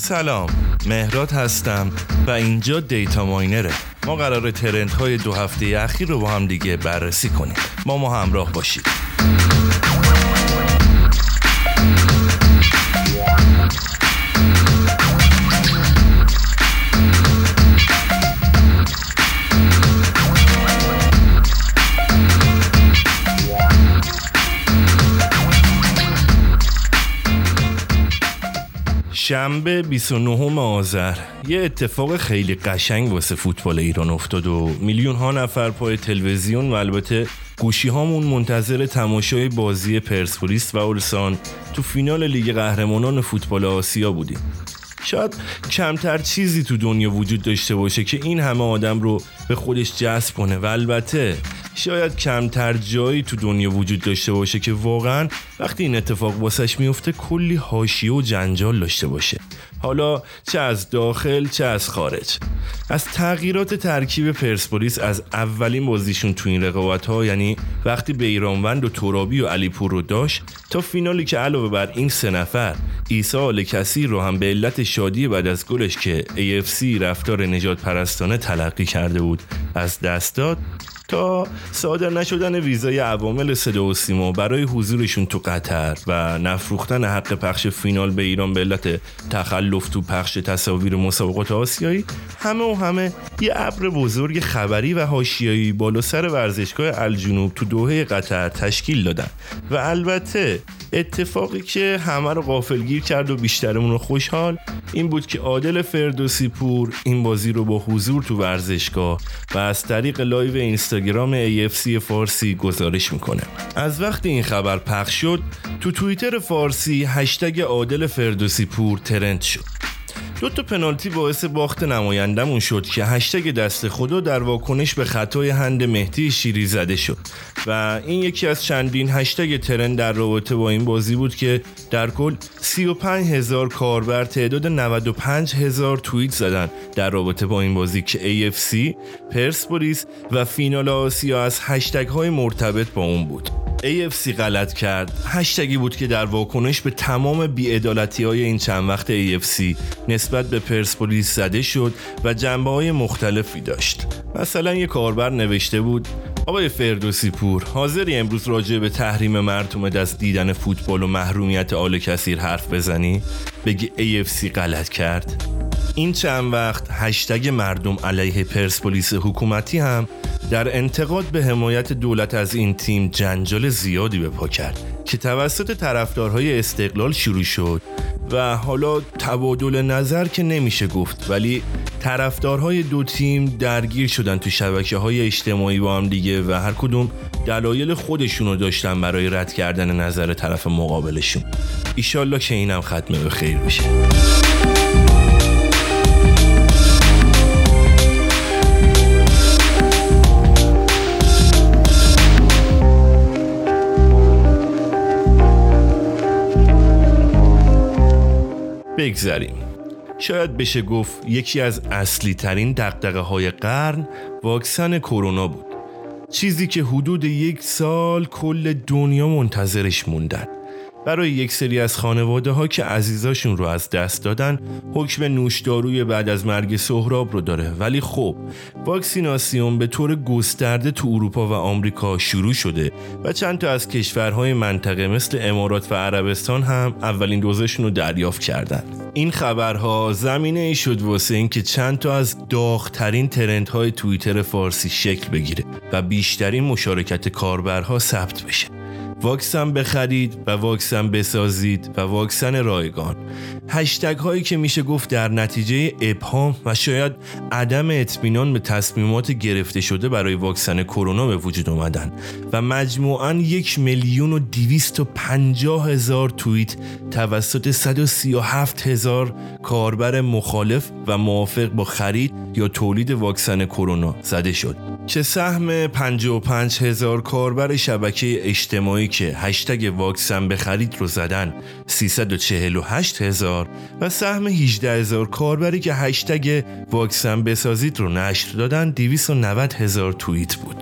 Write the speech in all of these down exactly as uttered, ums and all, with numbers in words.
سلام، مهراد هستم و اینجا دیتا ماینره. ما قراره ترندهای دو هفته اخیر رو با هم دیگه بررسی کنیم. با ما همراه باشید. شنبه بیست و نهم آذر یه اتفاق خیلی قشنگ واسه فوتبال ایران افتاد و میلیون ها نفر پای تلویزیون و البته گوشی هامون منتظر تماشای بازی پرسپولیس و ارسان تو فینال لیگ قهرمانان فوتبال آسیا بودیم. شاید کمتر چیزی تو دنیا وجود داشته باشه که این همه آدم رو به خودش جذب کنه و البته شاید کمتر جایی تو دنیا وجود داشته باشه که واقعاً وقتی این اتفاق واسش میفته کلی حاشیه و جنجال داشته باشه، حالا چه از داخل چه از خارج. از تغییرات ترکیب پرسپولیس از اولین بازیشون تو این رقابت‌ها، یعنی وقتی بیرانوند و ترابی و علیپور رو داشت، تا فینالی که علاوه بر این سه نفر عیسی الکسی رو هم به علت شادی بعد از گلش که ای اف سی رفتار نجات پرستانه تلقی کرده بود از دست داد، تا صادر نشدن ویزای عوامل صدا و سیما برای حضورشون تو قطر و نفروختن حق پخش فینال به ایران به علت تخلف تو پخش تصاویر مسابقات آسیایی، همه و همه یه ابر بزرگ خبری و حاشیه‌ای بالا سر ورزشگاه الجنوب تو دوحه قطر تشکیل دادن و البته اتفاقی که همه رو غافلگیر کرد و بیشترمون رو خوشحال این بود که عادل فردوسی پور این بازی رو با حضور تو ورزشگاه و از طریق لایو اینستاگرام ای اف سی فارسی گزارش میکنه. از وقتی این خبر پخش شد تو توییتر فارسی هشتگ عادل فردوسی پور ترند شد. دو تا پنالتی باعث باخت نمایندمون شد که هشتگ دست خدا در واکنش به خطای هند مهدی شیری زده شد و این یکی از چندین هشتگ ترند در رابطه با این بازی بود که در کل سی و پنج هزار کاربر تعداد نود و پنج هزار توییت زدن در رابطه با این بازی که ای اف سی، پرسپولیس و فینال آسیا از هشتگ های مرتبط با اون بود. ای اف سی غلط کرد هشتگی بود که در واکنش به تمام بی‌عدالتی‌های این چند وقت ای اف سی نسبت به پرسپولیس زده شد و جنبه‌های مختلفی داشت. مثلا یک کاربر نوشته بود: آقای فردوسی پور، حاضری امروز راجع به تحریم مردم از دیدن فوتبال و محرومیت آل کثیر حرف بزنی؟ بگی ای اف سی غلط کرد؟ این چند وقت هشتگ مردم علیه پرسپولیس حکومتی هم در انتقاد به حمایت دولت از این تیم جنجال زیادی به پا کرد که توسط طرفدارهای استقلال شروع شد و حالا تبادل نظر که نمیشه گفت، ولی طرفدارهای دو تیم درگیر شدن تو شبکه‌های اجتماعی با هم دیگه و هر کدوم دلایل خودشونو داشتن برای رد کردن نظر طرف مقابلشون. ایشالله که اینم ختمه به خیر بشه. بگذاریم. شاید بشه گفت یکی از اصلی ترین دغدغه های قرن واکسن کرونا بود. چیزی که حدود یک سال کل دنیا منتظرش موندن. برای یک سری از خانواده ها که عزیزاشون رو از دست دادن، حکم نوشداروی بعد از مرگ سهراب رو داره. ولی خب واکسیناسیون به طور گسترده تو اروپا و آمریکا شروع شده و چند تا از کشورهای منطقه مثل امارات و عربستان هم اولین دوزشون رو دریافت کردن. این خبرها زمینه ای شد واسه این که چند تا از داغ‌ترین ترندهای توییتر فارسی شکل بگیره و بیشترین مشارکت کاربرها ثبت بشه. واکسن بخرید و واکسن بسازید و واکسن رایگان. هشتگ هایی که میشه گفت در نتیجه ابهام و شاید عدم اطمینان به تصمیمات گرفته شده برای واکسن کرونا به وجود اومدن و مجموعاً یک میلیون و دویست و پنجاه هزار توییت توسط صد و سی و هفت هزار کاربر مخالف و موافق با خرید یا تولید واکسن کرونا زده شد که سهم پنجاه و پنج هزار کاربر شبکه اجتماعی که هشتگ واکسن بخرید رو زدن سیصد و چهل و هشت هزار و سهم هجده هزار کاربری که هشتگ واکسن بسازید رو نشر دادن دویست و نود هزار توییت بود.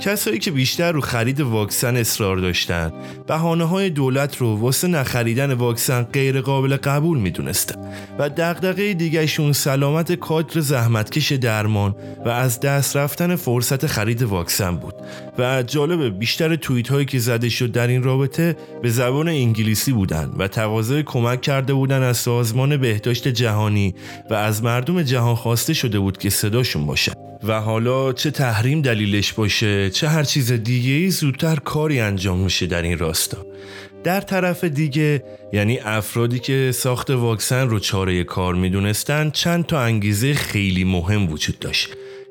کسایی که بیشتر رو خرید واکسن اصرار داشتن بهانه‌های دولت رو واسه نخریدن واکسن غیر قابل قبول می‌دونستن و دغدغه دیگه‌شون سلامت کادر زحمتکش درمان و از دست رفتن فرصت خرید واکسن بود و جالبه بیشتر توییت‌هایی که زده شد در این رابطه به زبان انگلیسی بودن و تقاضای کمک کرده بودن از سازمان بهداشت جهانی و از مردم جهان خواسته شده بود که صداشون باشه و حالا چه تحریم دلیلش باشه چه هر چیز دیگه‌ای زودتر کاری انجام میشه در این راستا. در طرف دیگه یعنی افرادی که ساخت واکسن رو چاره کار میدونستن چند تا انگیزه خیلی مهم وجود داشت.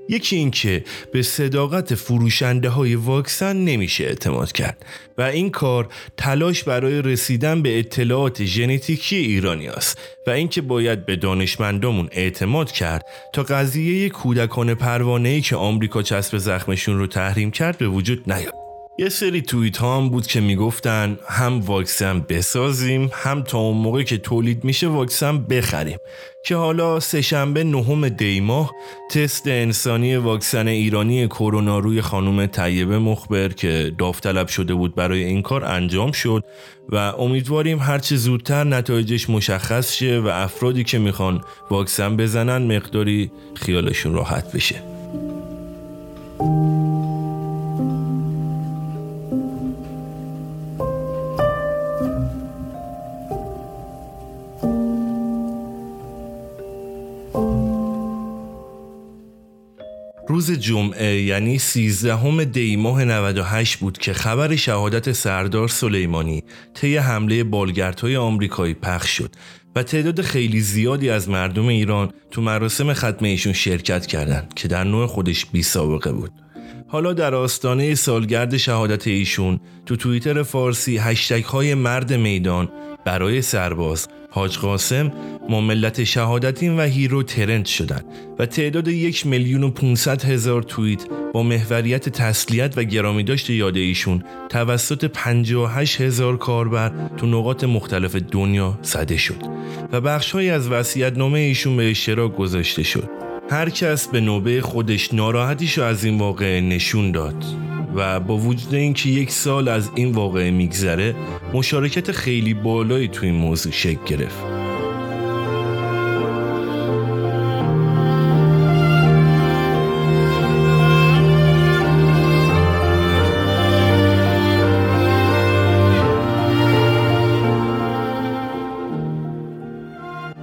یکی این که به صداقت فروشنده های واکسن نمیشه اعتماد کرد و این کار تلاش برای رسیدن به اطلاعات ژنتیکی ایرانی است و این که باید به دانشمندامون اعتماد کرد تا قضیه کودکان پروانه‌ای که آمریکا چسب زخمشون رو تحریم کرد به وجود نیاد. یه سری توییت ها هم بود که میگفتن هم واکسن بسازیم هم تا اون موقع که تولید میشه واکسن بخریم که حالا سه‌شنبه نهم دی ماه تست انسانی واکسن ایرانی کرونا روی خانم طیب مخبر که داوطلب شده بود برای این کار انجام شد و امیدواریم هرچه زودتر نتایجش مشخص شه و افرادی که میخوان واکسن بزنن مقداری خیالشون راحت بشه. روز جمعه یعنی سیزدهم دی ماه نود و هشت بود که خبر شهادت سردار سلیمانی طی حمله بالگردهای آمریکایی پخش شد و تعداد خیلی زیادی از مردم ایران تو مراسم ختم ایشون شرکت کردند که در نوع خودش بی سابقه بود. حالا در آستانه سالگرد شهادت ایشون تو توییتر فارسی هشتگ های مرد میدان برای سرباز، حاج قاسم، ما ملت شهادتیم و هیرو ترند شدن و تعداد یک میلیون و پانصد هزار توییت با محوریت تسلیت و گرامیداشت یاد ایشون توسط پنجاه و هشت هزار کاربر تو نقاط مختلف دنیا زده شد و بخش‌هایی از وصیت‌نامه ایشون به اشتراک گذاشته شد. هر کس به نوبه خودش ناراحتیشو از این واقعه نشون داد و با وجود اینکه یک سال از این واقعه میگذره مشارکت خیلی بالایی تو این موضوع شکل گرفت.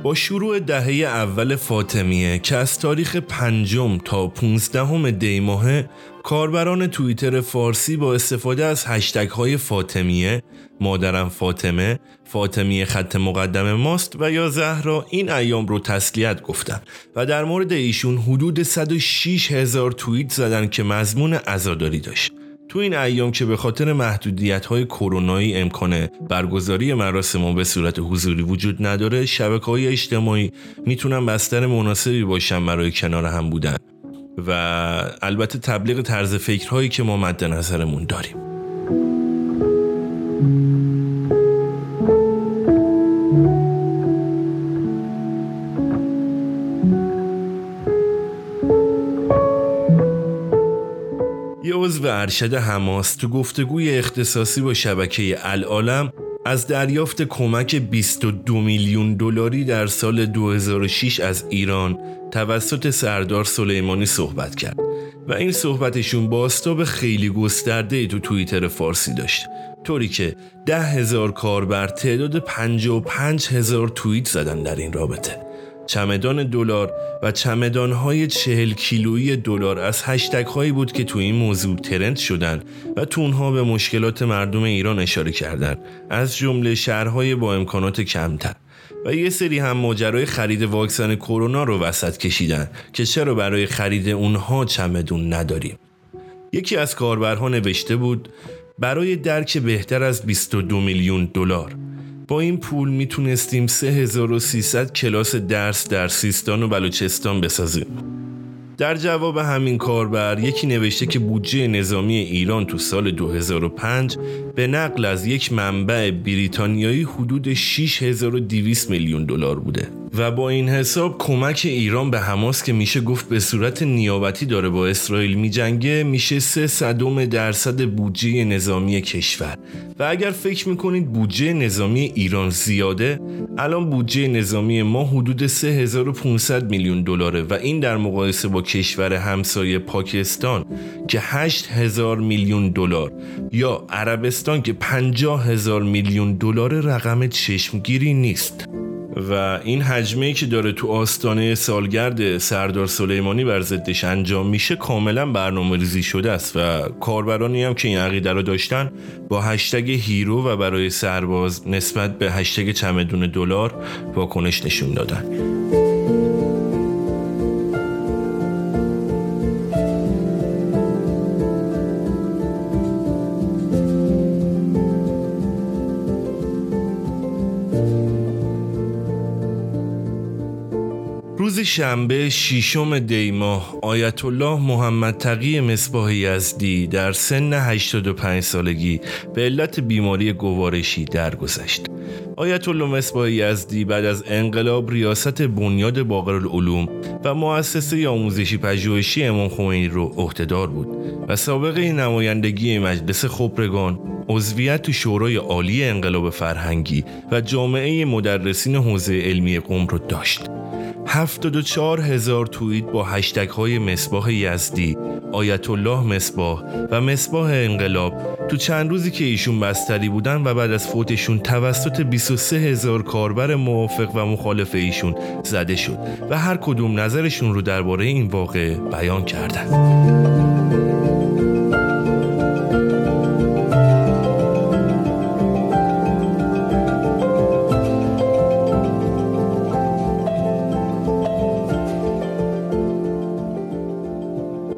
با شروع دهه اول فاطمیه که از تاریخ پنجم تا پانزدهم دی ماه کاربران توییتر فارسی با استفاده از هشتگ های فاطمیه، مادرم فاطمه، فاطمیه خط مقدم ماست و یا زهرا این ایام رو تسلیت گفتن و در مورد ایشون حدود صد و شش هزار توییت زدن که مضمون عزاداری داشت. تو این ایام که به خاطر محدودیت‌های کرونایی امکان برگزاری مراسم به صورت حضوری وجود نداره، شبکه‌های اجتماعی میتونن بستر مناسبی باشن برای کنار هم بودن و البته تبلیغ طرز فکرهایی که ما مد نظرمون داریم. عضو ارشد حماس تو گفتگوی اختصاصی با شبکه العالم از دریافت کمک بیست و دو میلیون دلاری در سال دو هزار و شش از ایران توسط سردار سلیمانی صحبت کرد و این صحبتشون بازتاب خیلی گسترده‌ای تو توییتر فارسی داشت، طوری که ده هزار کاربر تعداد پنجاه و پنج هزار توییت زدن در این رابطه. چمدان دلار و چمدان‌های چهل کیلویی دلار از هشتگ‌هایی بود که تو این موضوع ترند شدن و تو اونها به مشکلات مردم ایران اشاره کردن، از جمله شهرهای با امکانات کمتر. و یه سری هم ماجرای خرید واکسن کرونا رو وسط کشیدن که چرا برای خرید اونها چمدون نداریم. یکی از کاربرها نوشته بود برای درک بهتر از بیست و دو میلیون دلار با این پول میتونستیم سه هزار و سیصد کلاس درس در سیستان و بلوچستان بسازیم. در جواب همین کاربر یکی نوشته که بودجه نظامی ایران تو سال دو هزار و پنج به نقل از یک منبع بریتانیایی حدود شش هزار و دویست میلیون دلار بوده و با این حساب کمک ایران به حماس که میشه گفت به صورت نیابتی داره با اسرائیل میجنگه میشه سه صدم درصد بودجه نظامی کشور. و اگر فکر میکنید بودجه نظامی ایران زیاده، الان بودجه نظامی ما حدود سه هزار و پانصد میلیون دلاره و این در مقایسه با کشور همسایه پاکستان که هشت هزار میلیون دلار یا عربستان که پنجاه هزار میلیون دلار رقم چشمگیری نیست. و این حجمی که داره تو آستانه سالگرد سردار سلیمانی بر ضدش انجام میشه کاملا برنامه‌ریزی شده است و کاربرانی هم که این عقیده رو داشتن با هشتگ هیرو و برای سرباز نسبت به هشتگ چمدون دلار واکنش نشون دادن. روز شنبه ششم دی ماه آیت الله محمد تقی مصباح یزدی در سن هشتاد و پنج سالگی به علت بیماری گوارشی درگذشت. آیت الله مصباح یزدی بعد از انقلاب ریاست بنیاد باقرالعلوم و مؤسسه آموزشی پژوهشی امام خمینی رو عهدهدار بود و سابقه نمایندگی مجلس خبرگان، عضویت تو شورای عالی انقلاب فرهنگی و جامعه مدرسین حوزه علمی قم رو داشت. هفتاد و چهار هزار توییت با هشتگ های مصباح یزدی، آیت الله مصباح و مصباح انقلاب تو چند روزی که ایشون بستری بودن و بعد از فوتشون توسط بیست و سه هزار کاربر موافق و مخالف ایشون زده شد و هر کدوم نظرشون رو درباره این واقعه بیان کردن.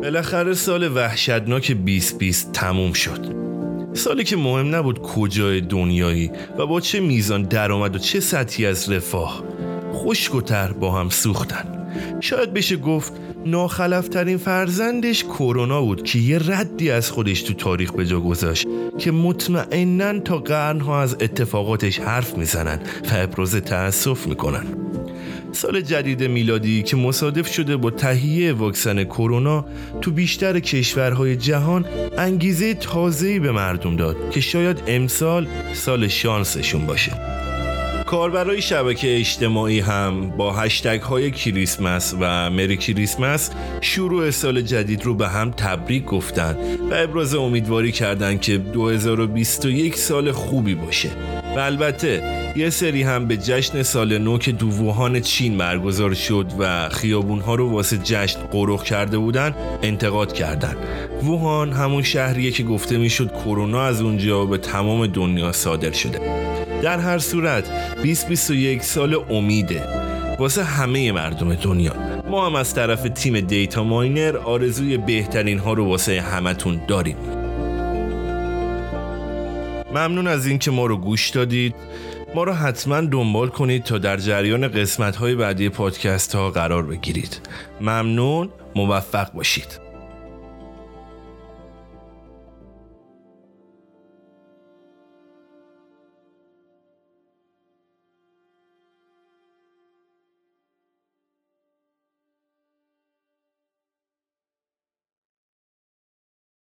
بالاخره سال وحشتناک بیست بیست تموم شد. سالی که مهم نبود کجای دنیایی و با چه میزان درآمد و چه سطحی از رفاه، خشک و تر با هم سوختن. شاید بشه گفت ناخلف‌ترین فرزندش کرونا بود که یه ردی از خودش تو تاریخ به جا گذاشت که مطمئناً تا قرن‌ها از اتفاقاتش حرف میزنن و ابراز تأسف میکنن. سال جدید میلادی که مصادف شده با تهیه واکسن کرونا تو بیشتر کشورهای جهان انگیزه تازه‌ای به مردم داد که شاید امسال سال شانسشون باشه. کاربرای شبکه اجتماعی هم با هشتگ های کریسمس و مری کریسمس شروع سال جدید رو به هم تبریک گفتن و ابراز امیدواری کردن که دو هزار و بیست و یک سال خوبی باشه و البته یه سری هم به جشن سال نو که دو ووهان چین برگزار شد و خیابونها رو واسه جشن قرق کرده بودن انتقاد کردن. ووهان همون شهریه که گفته میشد کرونا از اونجا به تمام دنیا صادر شده. در هر صورت بیست بیست و یک سال امیده واسه همه مردم دنیا. ما هم از طرف تیم دیتا ماینر آرزوی بهترین ها رو واسه همتون داریم. ممنون از این که ما رو گوش دادید. ما رو حتما دنبال کنید تا در جریان قسمت‌های بعدی پادکست ها قرار بگیرید. ممنون، موفق باشید.